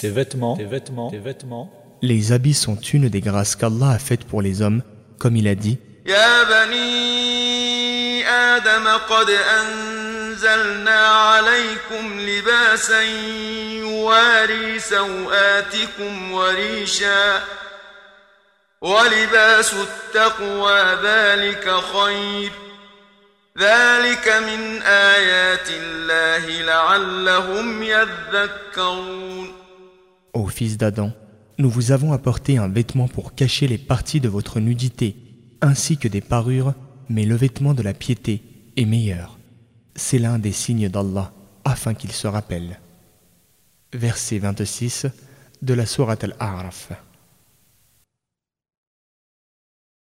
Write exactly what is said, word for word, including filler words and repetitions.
tes vêtements, tes vêtements, tes vêtements. Les habits sont une des grâces qu'Allah a faites pour les hommes, comme il a dit Ya bani Adam, qad anzalna alaykum libasan yuwari sawatikum wa risha wa libasu at-taqwa dhalika khayr dhalika min ayati Allahi la'allahum yadhakkarun. Ô fils d'Adam, nous vous avons apporté un vêtement pour cacher les parties de votre nudité, ainsi que des parures, mais le vêtement de la piété est meilleur. C'est l'un des signes d'Allah, afin qu'il se rappelle. Verset vingt-six de la sourate Al-A'raf.